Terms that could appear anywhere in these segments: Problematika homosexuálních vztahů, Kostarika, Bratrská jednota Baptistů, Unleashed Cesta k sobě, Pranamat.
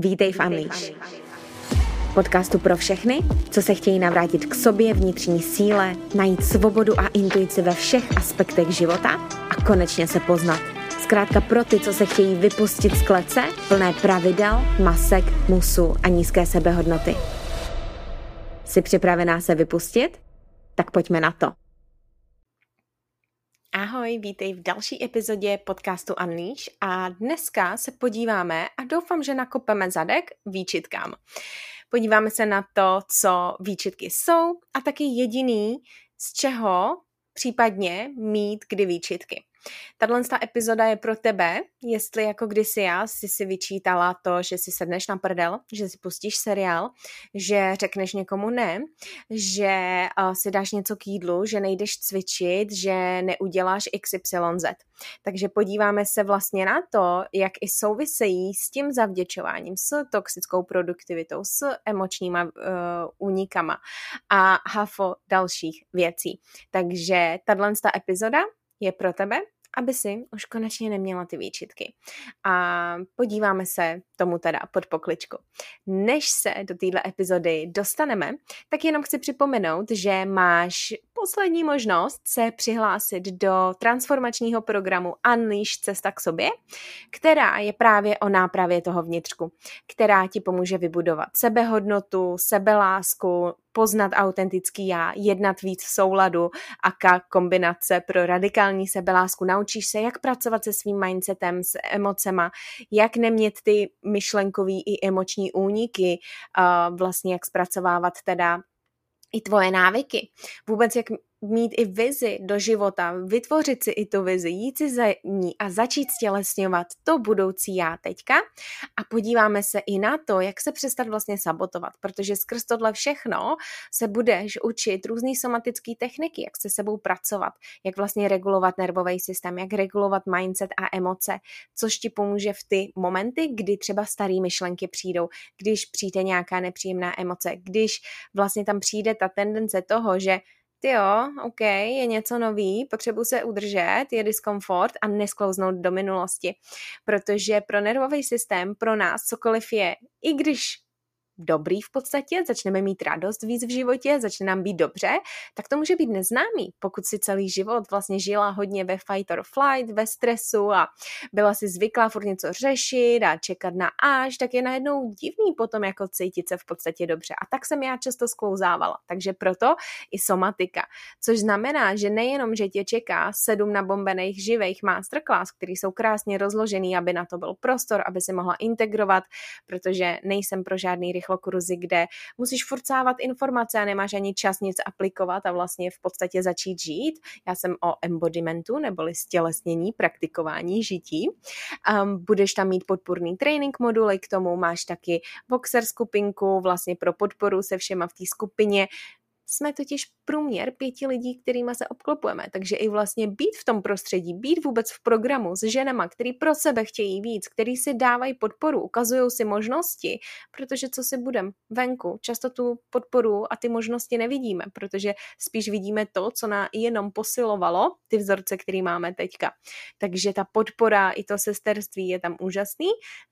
Vítej v Unleashed, podcastu pro všechny, co se chtějí navrátit k sobě, vnitřní síle, najít svobodu a intuici ve všech aspektech života a konečně se poznat. Zkrátka pro ty, co se chtějí vypustit z klece, plné pravidel, masek, musů a nízké sebehodnoty. Jsi připravená se vypustit? Tak pojďme na to. Ahoj, vítej v další epizodě podcastu Unleashed a dneska se podíváme a doufám, že nakopeme zadek výčitkám. Podíváme se na to, co výčitky jsou a taky jediný, z čeho případně mít kdy výčitky. Tato epizoda je pro tebe, jestli jako kdysi já jsi si vyčítala to, že si sedneš na prdel, že si pustíš seriál, že řekneš někomu ne, že si dáš něco k jídlu, že nejdeš cvičit, že neuděláš XYZ. Takže podíváme se vlastně na to, jak i souvisejí s tím zavděčováním, s toxickou produktivitou, s emočníma únikama a hafo dalších věcí. Takže tato epizoda je pro tebe, aby si už konečně neměla ty výčitky. A podíváme se tomu teda pod pokličku. Než se do téhle epizody dostaneme, tak jenom chci připomenout, že máš poslední možnost se přihlásit do transformačního programu Unleashed Cesta k sobě, která je právě o nápravě toho vnitřku, která ti pomůže vybudovat sebehodnotu, sebelásku, poznat autentický já, jednat víc v souladu a kombinace pro radikální sebelásku. Naučíš se, jak pracovat se svým mindsetem, s emocema, jak nemět ty myšlenkový i emoční úniky, vlastně jak zpracovávat teda i tvoje návyky. Vůbec jak mít i vizi do života, vytvořit si i tu vizi, jít si za ní a začít stělesňovat to budoucí já teďka a podíváme se i na to, jak se přestat vlastně sabotovat, protože skrz tohle všechno se budeš učit různý somatické techniky, jak se sebou pracovat, jak vlastně regulovat nervový systém, jak regulovat mindset a emoce, což ti pomůže v ty momenty, kdy třeba staré myšlenky přijdou, když přijde nějaká nepříjemná emoce, když vlastně tam přijde ta tendence toho, že tyjo, ok, je něco nový, potřebuji se udržet, je diskomfort a nesklouznout do minulosti, protože pro nervový systém, pro nás cokoliv je, i když dobrý v podstatě, začneme mít radost víc v životě, začne nám být dobře, tak to může být neznámý, pokud si celý život vlastně žila hodně ve fight or flight, ve stresu a byla si zvyklá furt něco řešit a čekat na až, tak je najednou divný potom jako cítit se v podstatě dobře. A tak jsem já často sklouzávala, takže proto i somatika, což znamená, že nejenom, že tě čeká 7 nabombených živých masterclass, který jsou krásně rozložený, aby na to byl prostor, aby si mohla integrovat, protože nejsem pro žádný kurzy, kde musíš furt sávat informace a nemáš ani čas nic aplikovat a vlastně v podstatě začít žít. Já jsem o embodimentu, neboli stělesnění, praktikování, žití. Budeš tam mít podpůrný trénink moduly, k tomu máš taky boxer skupinku, vlastně pro podporu se všema v té skupině. Jsme totiž průměr 5 lidí, kterýma se obklopujeme, takže i vlastně být v tom prostředí, být vůbec v programu s ženama, který pro sebe chtějí víc, který si dávají podporu, ukazují si možnosti, protože co si budem venku, často tu podporu a ty možnosti nevidíme, protože spíš vidíme to, co nám jenom posilovalo ty vzorce, který máme teďka. Takže ta podpora i to sesterství je tam úžasný,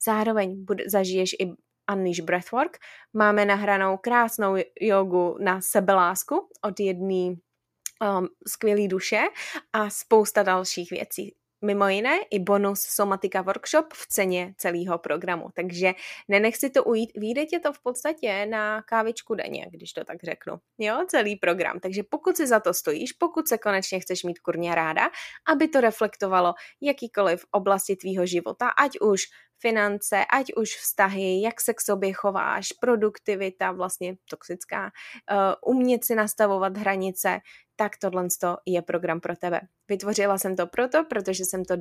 zároveň zažiješ i Unleashed Breathwork. Máme nahranou krásnou jogu na sebelásku od jedné skvělé duše a spousta dalších věcí. Mimo jiné i bonus Somatika Workshop v ceně celého programu. Takže nenech si to ujít, vyjde tě to v podstatě na kávičku denně, když to tak řeknu. Jo, celý program. Takže pokud si za to stojíš, pokud se konečně chceš mít kurně ráda, aby to reflektovalo jakýkoliv oblasti tvýho života, ať už finance, ať už vztahy, jak se k sobě chováš, produktivita, vlastně toxická, umět si nastavovat hranice, tak tohle je program pro tebe. Vytvořila jsem to proto, protože jsem to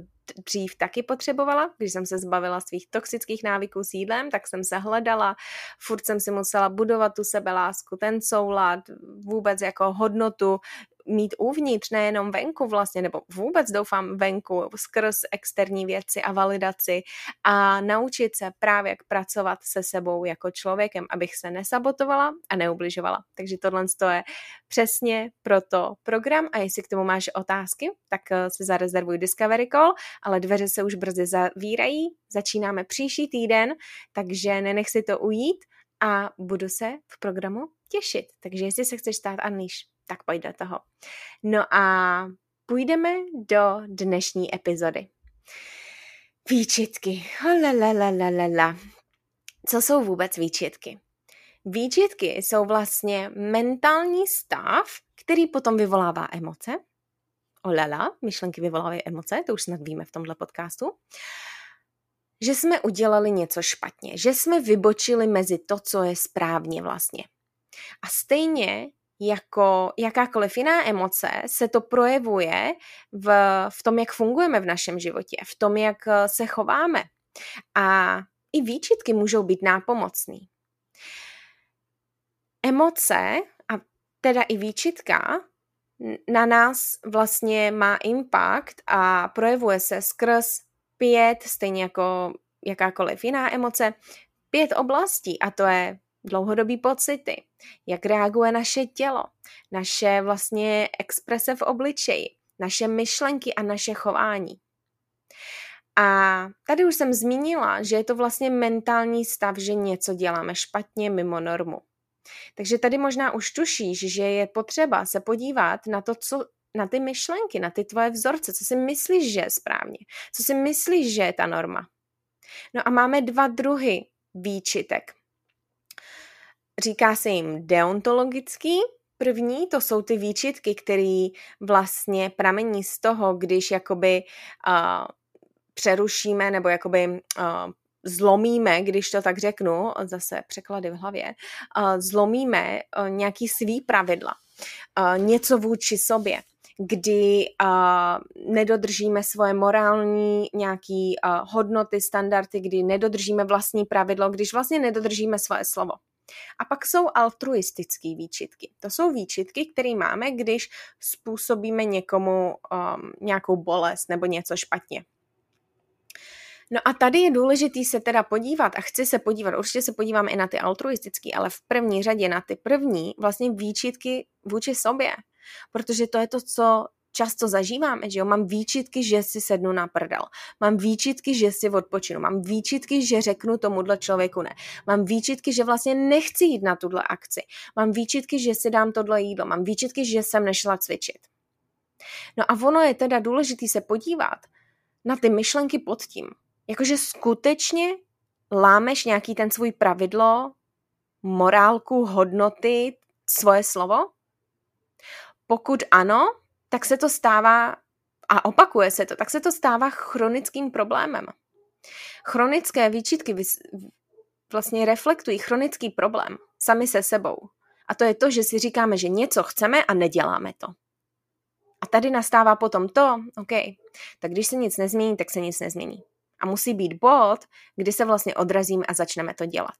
dřív taky potřebovala, když jsem se zbavila svých toxických návyků s jídlem, tak jsem se hledala, furt jsem si musela budovat tu sebelásku, ten soulad, vůbec jako hodnotu, mít uvnitř, nejenom venku vlastně, nebo vůbec doufám venku, skrz externí věci a validaci a naučit se právě, jak pracovat se sebou jako člověkem, abych se nesabotovala a neubližovala. Takže tohle je přesně pro to program a jestli k tomu máš otázky, tak si zarezervuj Discovery Call, ale dveře se už brzy zavírají, začínáme příští týden, takže nenech si to ujít a budu se v programu těšit. Takže jestli se chceš stát Unleashed, tak pojď do toho. No a půjdeme do dnešní epizody. Výčitky. Co jsou vůbec výčitky? Výčitky jsou vlastně mentální stav, který potom vyvolává emoce. Myšlenky vyvolávají emoce, to už snad víme v tomhle podcastu. Že jsme udělali něco špatně, že jsme vybočili mezi to, co je správně vlastně. A stejně jako jakákoliv jiná emoce se to projevuje v tom, jak fungujeme v našem životě, v tom, jak se chováme. A i výčitky můžou být nápomocný. Emoce, a teda i výčitka, na nás vlastně má impact a projevuje se skrz 5, stejně jako jakákoliv jiná emoce, 5 oblastí, a to je dlouhodobý pocity, jak reaguje naše tělo, naše vlastně exprese v obličeji, naše myšlenky a naše chování. A tady už jsem zmínila, že je to vlastně mentální stav, že něco děláme špatně mimo normu. Takže tady možná už tušíš, že je potřeba se podívat na to, co, na ty myšlenky, na ty tvoje vzorce, co si myslíš, že je správně, co si myslíš, že je ta norma. No a máme 2 druhy výčitek. Říká se jim deontologický. První, to jsou ty výčitky, které vlastně pramení z toho, když jakoby přerušíme nebo jakoby zlomíme, když to tak řeknu, zase překlady v hlavě, zlomíme nějaký svý pravidla, něco vůči sobě, kdy nedodržíme svoje morální nějaké hodnoty, standardy, kdy nedodržíme vlastní pravidlo, když vlastně nedodržíme svoje slovo. A pak jsou altruistické výčitky. To jsou výčitky, které máme, když způsobíme někomu nějakou bolest nebo něco špatně. No a tady je důležitý se teda podívat a chci se podívat, určitě se podívám i na ty altruistické, ale v první řadě na ty první vlastně výčitky vůči sobě, protože to je to, co často zažíváme, že jo, mám výčitky, že si sednu na prdel, mám výčitky, že si odpočinu, mám výčitky, že řeknu tomuhle člověku ne, mám výčitky, že vlastně nechci jít na tuhle akci, mám výčitky, že si dám tohle jídlo, mám výčitky, že jsem nešla cvičit. No a ono je teda důležité se podívat na ty myšlenky pod tím, jakože skutečně lámeš nějaký ten svůj pravidlo, morálku, hodnoty, svoje slovo? Pokud ano, tak se to stává, a opakuje se to, tak se to stává chronickým problémem. Chronické výčitky vlastně reflektují chronický problém sami se sebou. A to je to, že si říkáme, že něco chceme a neděláme to. A tady nastává potom to, OK, tak když se nic nezmění, tak se nic nezmění. A musí být bod, kdy se vlastně odrazíme a začneme to dělat.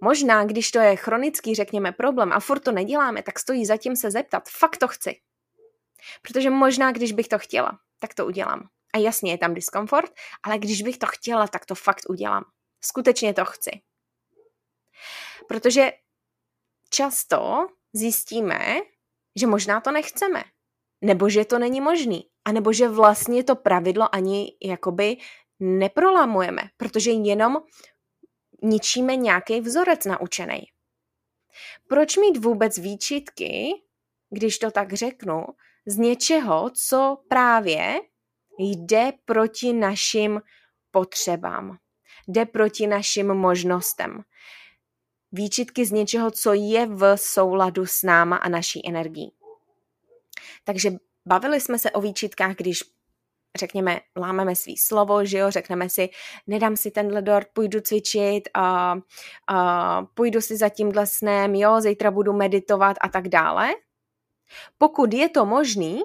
Možná, když to je chronický, řekněme, problém a furt to neděláme, tak stojí zatím se zeptat, fakt to chci. Protože možná, když bych to chtěla, tak to udělám. A jasně, je tam diskomfort, ale když bych to chtěla, tak to fakt udělám. Skutečně to chci. Protože často zjistíme, že možná to nechceme, nebo že to není možný, anebo že vlastně to pravidlo ani jakoby neprolamujeme, protože jenom ničíme nějaký vzorec naučený. Proč mít vůbec výčitky, když to tak řeknu, z něčeho, co právě jde proti našim potřebám, jde proti našim možnostem. Výčitky z něčeho, co je v souladu s náma a naší energií. Takže bavili jsme se o výčitkách, když řekněme, lámeme svý slovo, že jo, řekneme si, nedám si tenhle dort, půjdu cvičit, půjdu si za tímhle snem, jo, zítra budu meditovat a tak dále. Pokud je to možný,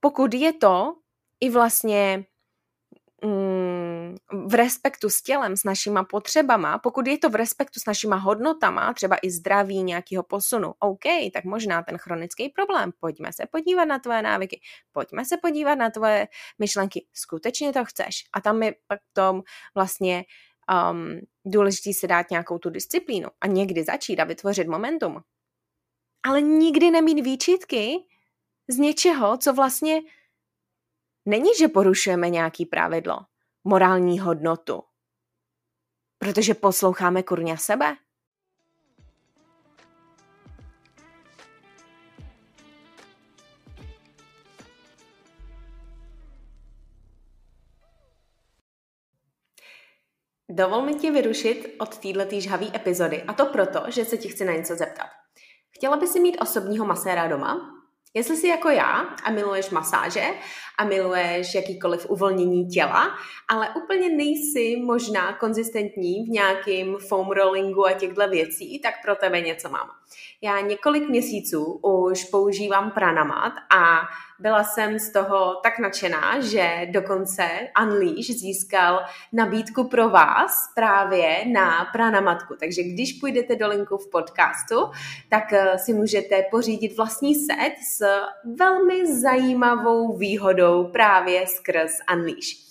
pokud je to i vlastně v respektu s tělem, s našima potřebama, pokud je to v respektu s našima hodnotama, třeba i zdraví nějakého posunu, OK, tak možná ten chronický problém, pojďme se podívat na tvoje návyky, pojďme se podívat na tvoje myšlenky, skutečně to chceš. A tam je pak tom vlastně důležitý se dát nějakou tu disciplínu a někdy začít a vytvořit momentum. Ale nikdy nemít výčitky z něčeho, co vlastně není, že porušujeme nějaký pravidlo, morální hodnotu, protože posloucháme kurňa sebe. Dovol mi ti vyrušit od této žhavé epizody, a to proto, že se ti chci na něco zeptat. Chtěla by si mít osobního maséra doma? Jestli jsi jako já a miluješ masáže a miluješ jakýkoliv uvolnění těla, ale úplně nejsi možná konzistentní v nějakým foam rollingu a těchto věcí, tak pro tebe něco mám. Já několik měsíců už používám Pranamat a byla jsem z toho tak nadšená, že dokonce Unleashed získal nabídku pro vás právě na Pranamatku. Takže když půjdete do linku v podcastu, tak si můžete pořídit vlastní set s velmi zajímavou výhodou právě skrz Unleashed.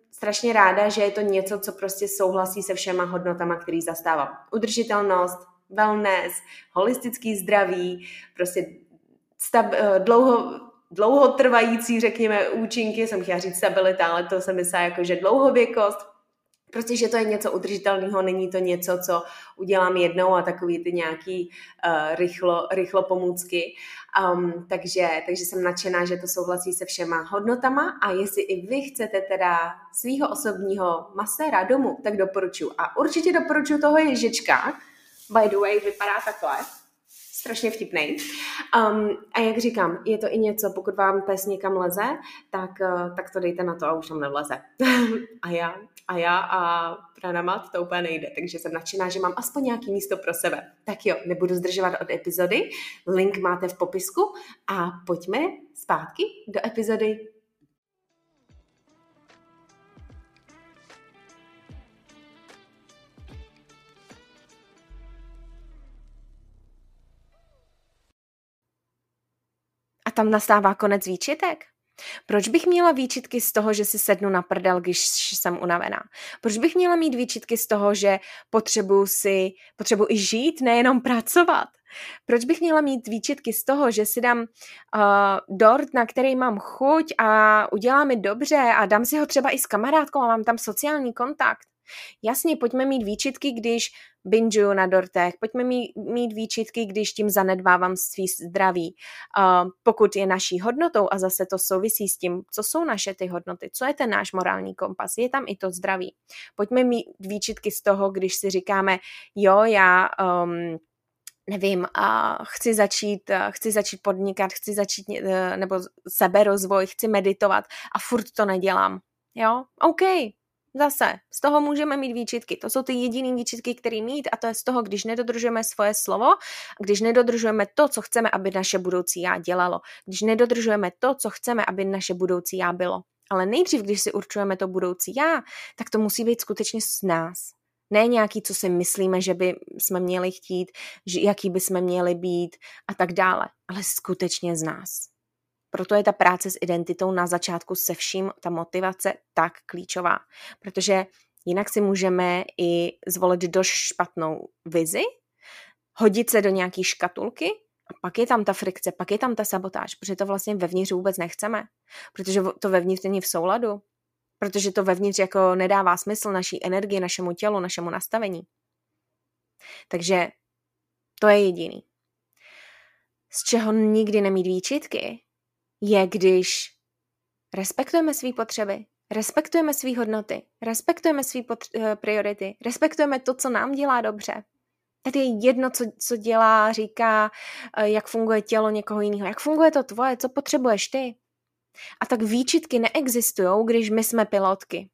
strašně ráda, že je to něco, co prostě souhlasí se všema hodnotama, který zastávám. Udržitelnost, wellness, holistický zdraví, prostě dlouhotrvající, řekněme, účinky, jsem chtěla říct stabilita, ale to jsem myslela jako, že dlouhověkost. Prostě, že to je něco udržitelného, není to něco, co udělám jednou a takový ty nějaký rychlo pomůcky. Takže jsem nadšená, že to souhlasí se všema hodnotama a jestli i vy chcete teda svýho osobního maséra domů, tak doporučuji. A určitě doporučuji toho ježička. By the way, vypadá takhle. Strašně vtipnej. A jak říkám, je to i něco, pokud vám pes někam leze, tak to dejte na to a už tam nevleze. A já a Pranamat to úplně nejde, takže jsem nadšená, že mám aspoň nějaký místo pro sebe. Tak jo, nebudu zdržovat od epizody, link máte v popisku a pojďme zpátky do epizody. A tam nastává konec výčitek. Proč bych měla výčitky z toho, že si sednu na prdel, když jsem unavená? Proč bych měla mít výčitky z toho, že potřebuji i žít, nejenom pracovat? Proč bych měla mít výčitky z toho, že si dám dort, na který mám chuť a udělá mi dobře a dám si ho třeba i s kamarádkou a mám tam sociální kontakt? Jasně, pojďme mít výčitky, když binžuju na dortech, pojďme mít výčitky, když tím zanedbávám svý zdraví. Pokud je naší hodnotou, a zase to souvisí s tím, co jsou naše ty hodnoty, co je ten náš morální kompas, je tam i to zdraví. Pojďme mít výčitky z toho, když si říkáme, jo, já nevím, chci začít podnikat, chci začít nebo seberozvoj, chci meditovat a furt to nedělám. Jo, OK. Zase, z toho můžeme mít výčitky. To jsou ty jediný výčitky, které mít a to je z toho, když nedodržujeme svoje slovo, když nedodržujeme to, co chceme, aby naše budoucí já dělalo, když nedodržujeme to, co chceme, aby naše budoucí já bylo. Ale nejdřív, když si určujeme to budoucí já, tak to musí být skutečně z nás. Ne nějaký, co si myslíme, že by jsme měli chtít, jaký by jsme měli být a tak dále, ale skutečně z nás. Proto je ta práce s identitou na začátku se vším, ta motivace, tak klíčová. Protože jinak si můžeme i zvolit dost špatnou vizi, hodit se do nějaký škatulky a pak je tam ta frikce, pak je tam ta sabotáž, protože to vlastně vevnitř vůbec nechceme. Protože to vevnitř není v souladu. protože to vevnitř jako nedává smysl naší energii, našemu tělu, našemu nastavení. Takže to je jediný. Z čeho nikdy nemít výčitky, je když respektujeme své potřeby, respektujeme své hodnoty, respektujeme své priority, respektujeme to, co nám dělá dobře. Tady je jedno, co dělá, říká, jak funguje tělo někoho jiného, jak funguje to tvoje, co potřebuješ ty. A tak výčitky neexistují, když my jsme pilotky.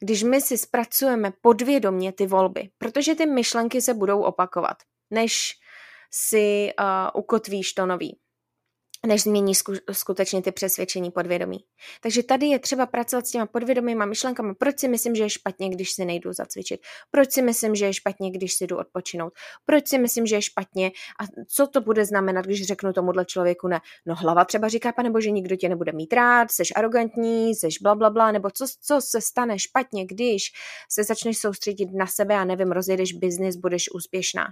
Když my si zpracujeme podvědomě ty volby, protože ty myšlenky se budou opakovat, než si ukotvíš to nový, než změníš skutečně ty přesvědčení podvědomí. Takže tady je třeba pracovat s těma podvědomýma myšlenkama. Proč si myslím, že je špatně, když si nejdu zacvičit? Proč si myslím, že je špatně, když si jdu odpočinout? Proč si myslím, že je špatně? A co to bude znamenat, když řeknu tomuhle člověku ne? No hlava třeba říká, panebo, že nikdo tě nebude mít rád, seš arrogantní, seš blablabla, nebo co se stane špatně, když se začneš soustředit na sebe a nevím, rozjedeš biznis, budeš úspěšná.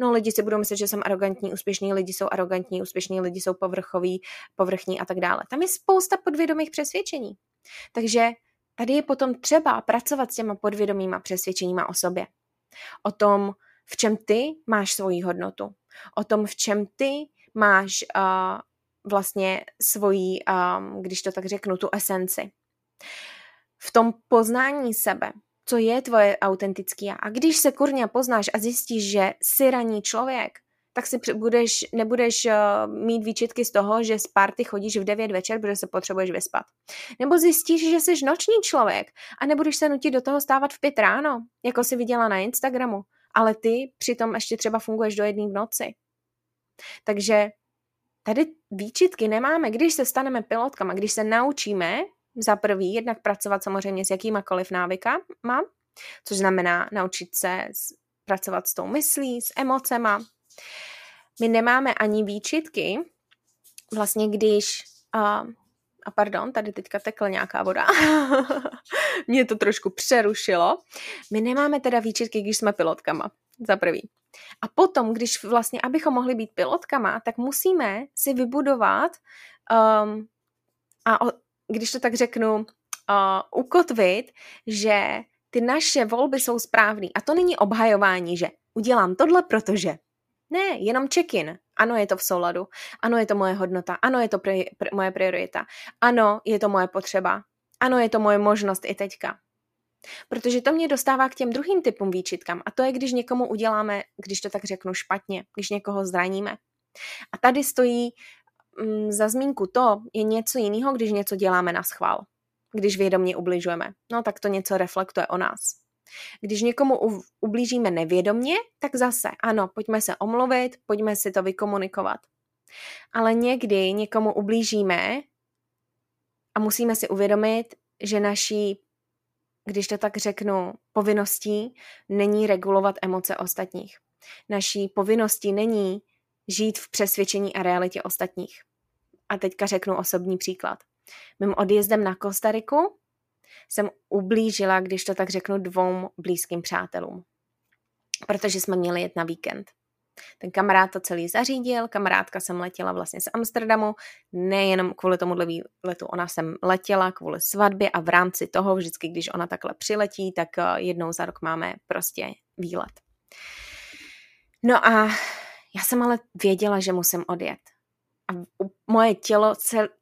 No, lidi si budou myslet, že jsem arrogantní, úspěšní lidi jsou arrogantní, úspěšní lidi jsou povrchní a tak dále. Tam je spousta podvědomých přesvědčení. Takže tady je potom třeba pracovat s těma podvědomýma přesvědčeníma o sobě. O tom, v čem ty máš svoji hodnotu. O tom, v čem ty máš vlastně svoji, když to tak řeknu, tu esenci. V tom poznání sebe. Co je tvoje autentický já. A když se kurně poznáš a zjistíš, že jsi raný člověk, tak si nebudeš mít výčitky z toho, že z party chodíš v 9 večer, protože se potřebuješ vyspat. Nebo zjistíš, že jsi noční člověk a nebudeš se nutit do toho stávat v 5 ráno, jako jsi viděla na Instagramu, ale ty přitom ještě třeba funguješ do 1 v noci. Takže tady výčitky nemáme, když se staneme pilotkama, když se naučíme za prvý, jednak pracovat samozřejmě s jakýmakoliv návykama, což znamená naučit se pracovat s tou myslí, s emocema. My nemáme ani výčitky, vlastně když... A pardon, tady teďka tekla nějaká voda. Mě to trošku přerušilo. My nemáme teda výčitky, když jsme pilotkama, za prvý. A potom, když vlastně, abychom mohli být pilotkama, tak musíme si vybudovat když to tak řeknu, ukotvit, že ty naše volby jsou správný. A to není obhajování, že udělám tohle, protože. Ne, jenom check-in. Ano, je to v souladu. Ano, je to moje hodnota. Ano, je to moje priorita. Ano, je to moje potřeba. Ano, je to moje možnost i teďka. Protože to mě dostává k těm druhým typům výčitkám. A to je, když někomu uděláme, když to tak řeknu, špatně. Když někoho zraníme. A tady stojí za zmínku to je něco jiného, když něco děláme na schvál. Když vědomě ubližujeme. No tak to něco reflektuje o nás. Když někomu ublížíme nevědomě, tak zase ano, pojďme se omluvit, pojďme si to vykomunikovat. Ale někdy někomu ublížíme a musíme si uvědomit, že naší, když to tak řeknu, povinností není regulovat emoce ostatních. Naší povinností není žít v přesvědčení a realitě ostatních. A teďka řeknu osobní příklad. Mým odjezdem na Kostariku jsem ublížila, když to tak řeknu, 2 blízkým přátelům. Protože jsme měli jet na víkend. Ten kamarád to celý zařídil, kamarádka jsem letěla vlastně z Amsterdamu, nejenom kvůli tomuhle letu, ona jsem letěla kvůli svatbě a v rámci toho vždycky, když ona takhle přiletí, tak jednou za rok máme prostě výlet. No a já jsem ale věděla, že musím odjet. A moje tělo,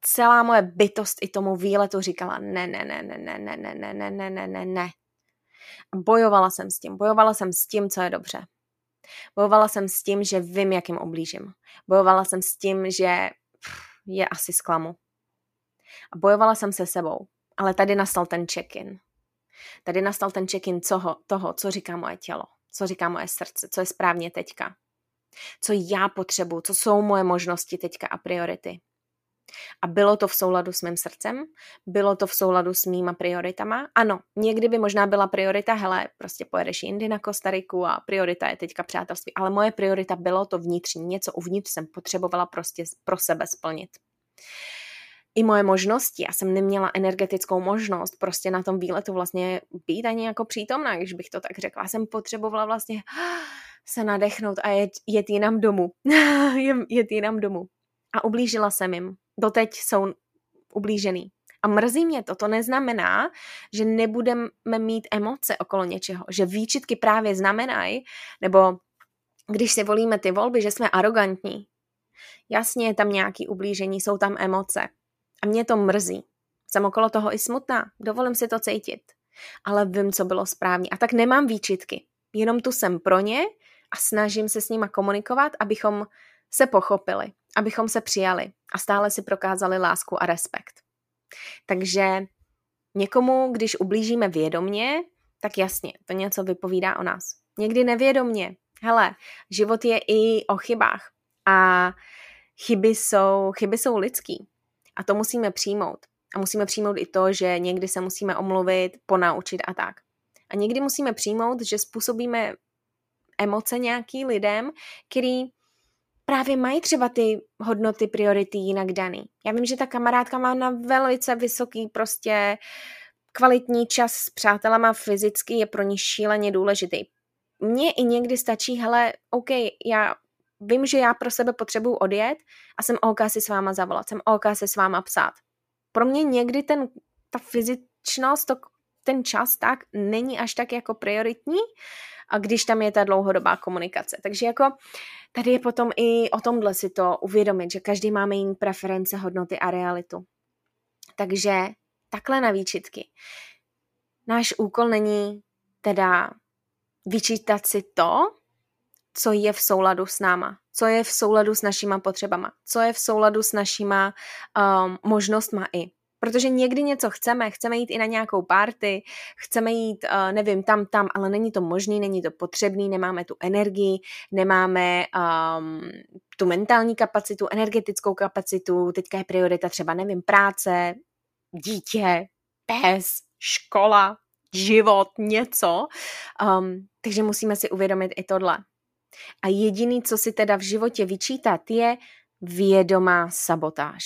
celá moje bytost i tomu výletu říkala ne. A bojovala jsem s tím, co je dobře. Bojovala jsem s tím, že vím, jak jim oblížím. Bojovala jsem s tím, že je asi zklamu. A bojovala jsem se sebou. Ale tady nastal ten check-in. Tady nastal ten check-in toho, co říká moje tělo, co říká moje srdce, co je správně teďka. Co já potřebuju, co jsou moje možnosti teďka a priority. A bylo to v souladu s mým srdcem, bylo to v souladu s mýma prioritama. Ano, někdy by možná byla priorita, hele, prostě pojedeš jindy na Kostariku a priorita je teďka přátelství, ale moje priorita bylo to vnitřní, něco uvnitř jsem potřebovala prostě pro sebe splnit. I moje možnosti, já jsem neměla energetickou možnost prostě na tom výletu vlastně být ani jako přítomná, když bych to tak řekla. Já jsem potřebovala vlastně se nadechnout a jet jinam domů. A ublížila jsem jim. Doteď jsou ublížený. A mrzí mě to. To neznamená, že nebudeme mít emoce okolo něčeho. Že výčitky právě znamenají, nebo když si volíme ty volby, že jsme arrogantní. Jasně, je tam nějaké ublížení, jsou tam emoce. A mě to mrzí. Jsem okolo toho i smutná. Dovolím si to cítit. Ale vím, co bylo správně. A tak nemám výčitky. Jenom tu jsem pro ně a snažím se s nima komunikovat, abychom se pochopili, abychom se přijali a stále si prokázali lásku a respekt. Takže někomu, když ublížíme vědomně, tak jasně, to něco vypovídá o nás. Někdy nevědomně. Hele, život je i o chybách a chyby jsou lidský a to musíme přijmout. A musíme přijmout i to, že někdy se musíme omluvit, ponaučit a tak. A někdy musíme přijmout, že způsobíme emoce nějaký lidem, který právě mají třeba ty hodnoty, priority jinak daný. Já vím, že ta kamarádka má na velice vysoký prostě kvalitní čas s přátelama fyzicky, je pro ní šíleně důležitý. Mně i někdy stačí, hele, OK, já vím, že já pro sebe potřebuju odjet a jsem OK si s váma zavolat, jsem OK si s váma psát. Pro mě někdy ta fyzičnost, ten čas tak není až tak jako prioritní, a když tam je ta dlouhodobá komunikace. Takže jako tady je potom i o tomhle si to uvědomit, že každý máme jiné preference, hodnoty a realitu. Takže takhle na výčitky. Náš úkol není teda vyčítat si to, co je v souladu s náma, co je v souladu s našima potřebama, co je v souladu s našima možnostma i. Protože někdy něco chceme jít i na nějakou party, chceme jít, nevím, tam, ale není to možný, není to potřebný, nemáme tu energii, nemáme tu mentální kapacitu, energetickou kapacitu, teďka je priorita třeba, nevím, práce, dítě, pes, škola, život, něco. Takže musíme si uvědomit i tohle. A jediný, co si teda v životě vyčítat, je vědomá sabotáž.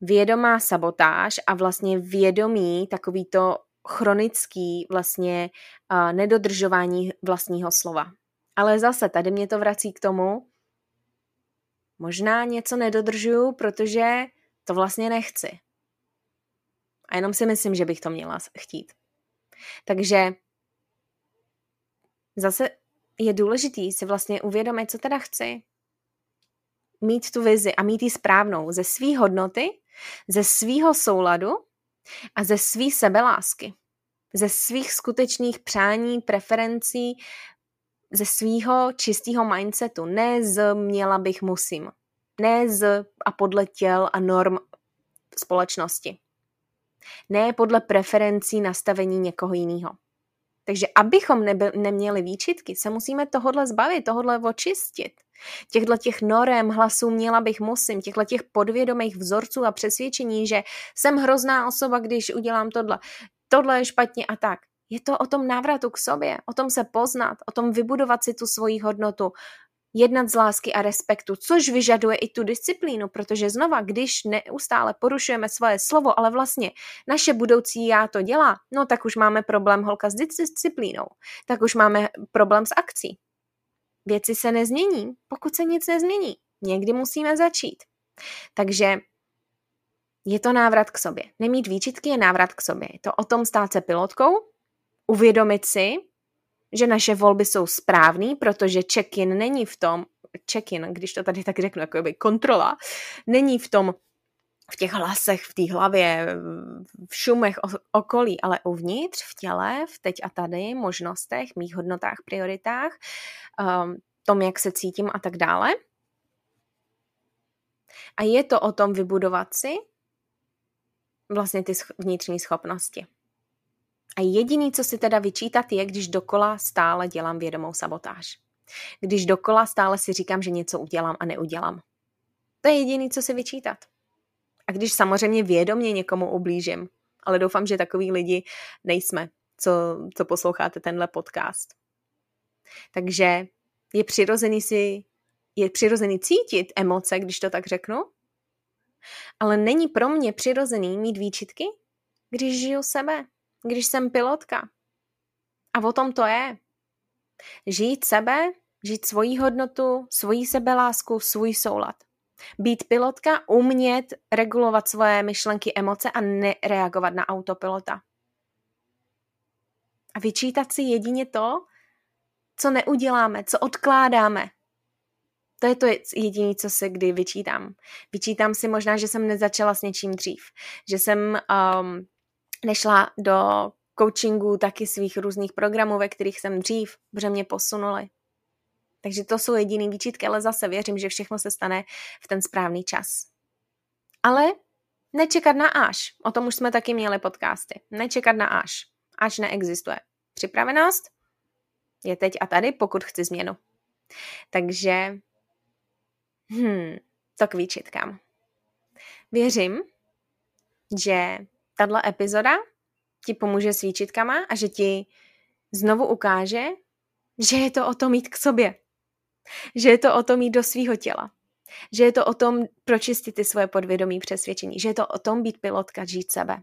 Vědomá sabotáž a vlastně vědomí, takový to chronický vlastně nedodržování vlastního slova. Ale zase tady mě to vrací k tomu, možná něco nedodržuju, protože to vlastně nechci. A jenom si myslím, že bych to měla chtít. Takže zase je důležitý si vlastně uvědomit, co teda chci. Mít tu vizi a mít ji správnou ze svý hodnoty, ze svýho souladu a ze svý sebelásky, ze svých skutečných přání, preferencí, ze svýho čistého mindsetu. Ne z měla bych musím, ne z a podle těl a norm společnosti, ne podle preferencí nastavení někoho jiného. Takže abychom neměli výčitky, se musíme tohodle zbavit, tohodle očistit. Těchto těch norem, hlasů měla bych musím, těchto těch podvědomých vzorců a přesvědčení, že jsem hrozná osoba, když udělám tohle je špatně a tak. Je to o tom návratu k sobě, o tom se poznat, o tom vybudovat si tu svoji hodnotu, jednat z lásky a respektu, což vyžaduje i tu disciplínu, protože znova, když neustále porušujeme svoje slovo, ale vlastně naše budoucí já to dělá, no tak už máme problém holka s disciplínou, tak už máme problém s akcí. Věci se nezmění, pokud se nic nezmění. Někdy musíme začít. Takže je to návrat k sobě. Nemít výčitky je návrat k sobě. Je to o tom stát se pilotkou, uvědomit si, že naše volby jsou správný, protože check-in není v tom, check-in, když to tady tak řeknu, jako by kontrola, není v tom, v těch hlasech, v té hlavě, v šumech okolí, ale uvnitř, v těle, v teď a tady, možnostech, mých hodnotách, prioritách, tom, jak se cítím a tak dále. A je to o tom vybudovat si vlastně ty vnitřní schopnosti. A jediný, co si teda vyčítat, je, když dokola stále dělám vědomou sabotáž. Když dokola stále si říkám, že něco udělám a neudělám. To je jediný, co si vyčítat. A když samozřejmě vědomě někomu ublížím, ale doufám, že takový lidi nejsme, co posloucháte tenhle podcast. Takže je přirozený cítit emoce, když to tak řeknu, ale není pro mě přirozený mít výčitky, když žiju sebe, když jsem pilotka. A o tom to je. Žít sebe, žít svoji hodnotu, svoji sebelásku, svůj soulad. Být pilotka, umět regulovat svoje myšlenky, emoce a nereagovat na autopilota. A vyčítat si jedině to, co neuděláme, co odkládáme. To je to jediné, co si kdy vyčítám. Vyčítám si možná, že jsem nezačala s něčím dřív. Že jsem nešla do coachingu taky svých různých programů, ve kterých jsem dřív, protože mě posunuli. Takže to jsou jediný výčitky, ale zase věřím, že všechno se stane v ten správný čas. Ale nečekat na až. O tom už jsme taky měli podcasty. Nečekat na až. Až neexistuje. Připravenost je teď a tady, pokud chci změnu. Takže to k výčitkám. Věřím, že tato epizoda ti pomůže s výčitkama a že ti znovu ukáže, že je to o tom jít k sobě. Že je to o tom jít do svýho těla. Že je to o tom pročistit ty svoje podvědomí přesvědčení. Že je to o tom být pilotka, žít sebe.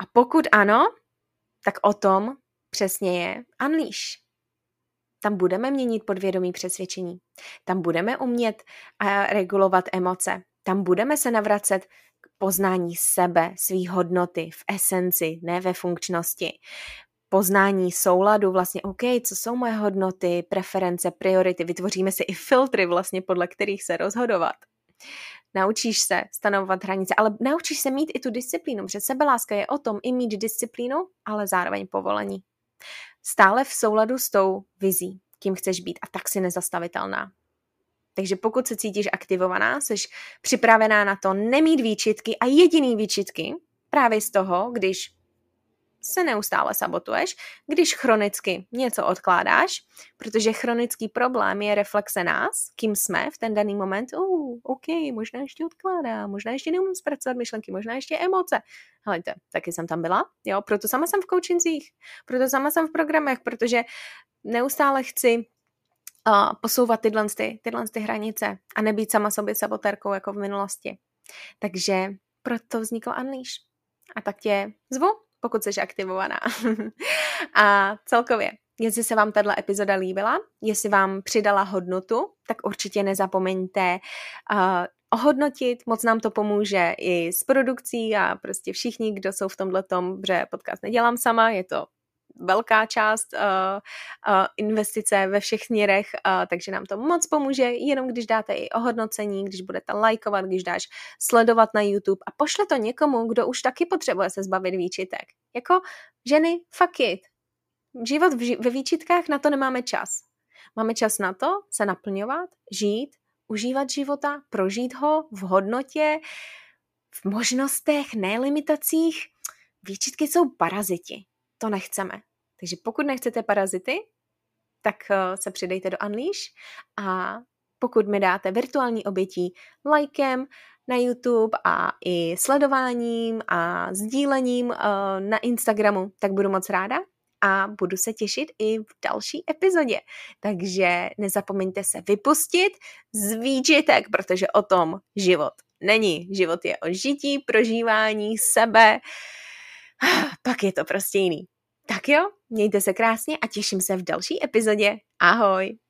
A pokud ano, tak o tom přesně je Unleash. Tam budeme měnit podvědomí přesvědčení. Tam budeme umět regulovat emoce. Tam budeme se navracet k poznání sebe, svý hodnoty v esenci, ne ve funkčnosti. Poznání souladu, vlastně OK, co jsou moje hodnoty, preference, priority, vytvoříme si i filtry vlastně, podle kterých se rozhodovat. Naučíš se stanovovat hranice, ale naučíš se mít i tu disciplínu, protože sebeláska je o tom i mít disciplínu, ale zároveň povolení. Stále v souladu s tou vizí, kým chceš být a tak si nezastavitelná. Takže pokud se cítíš aktivovaná, jsi připravená na to nemít výčitky a jediný výčitky právě z toho, když se neustále sabotuješ, když chronicky něco odkládáš, protože chronický problém je reflexe nás, kým jsme v ten daný moment, OK, možná ještě odkládám, možná ještě neumím zpracovat myšlenky, možná ještě emoce. Helejte, taky jsem tam byla, jo, proto sama jsem v coachingcích, proto sama jsem v programech, protože neustále chci posouvat tyhle hranice a nebýt sama sobě sabotérkou jako v minulosti. Takže proto vznikl Unleash. A tak tě zvu, pokud jsi aktivovaná. A celkově, jestli se vám tato epizoda líbila, jestli vám přidala hodnotu, tak určitě nezapomeňte ohodnotit, moc nám to pomůže i s produkcí a prostě všichni, kdo jsou v tomhletom, že podcast nedělám sama, je to velká část investice ve všech směrech, takže nám to moc pomůže, jenom když dáte i ohodnocení, když budete lajkovat, když dáš sledovat na YouTube a pošle to někomu, kdo už taky potřebuje se zbavit výčitek. Jako ženy, fuck it. Život ve výčitkách, na to nemáme čas. Máme čas na to se naplňovat, žít, užívat života, prožít ho v hodnotě, v možnostech, ne limitacích. Výčitky jsou paraziti. To nechceme. Takže pokud nechcete parazity, tak se přidejte do Unleash a pokud mi dáte virtuální obětí lajkem na YouTube a i sledováním a sdílením na Instagramu, tak budu moc ráda a budu se těšit i v další epizodě. Takže nezapomeňte se vypustit z výčitek, protože o tom život není. Život je o žití, prožívání sebe, pak je to prostě jiný. Tak jo, mějte se krásně a těším se v další epizodě. Ahoj!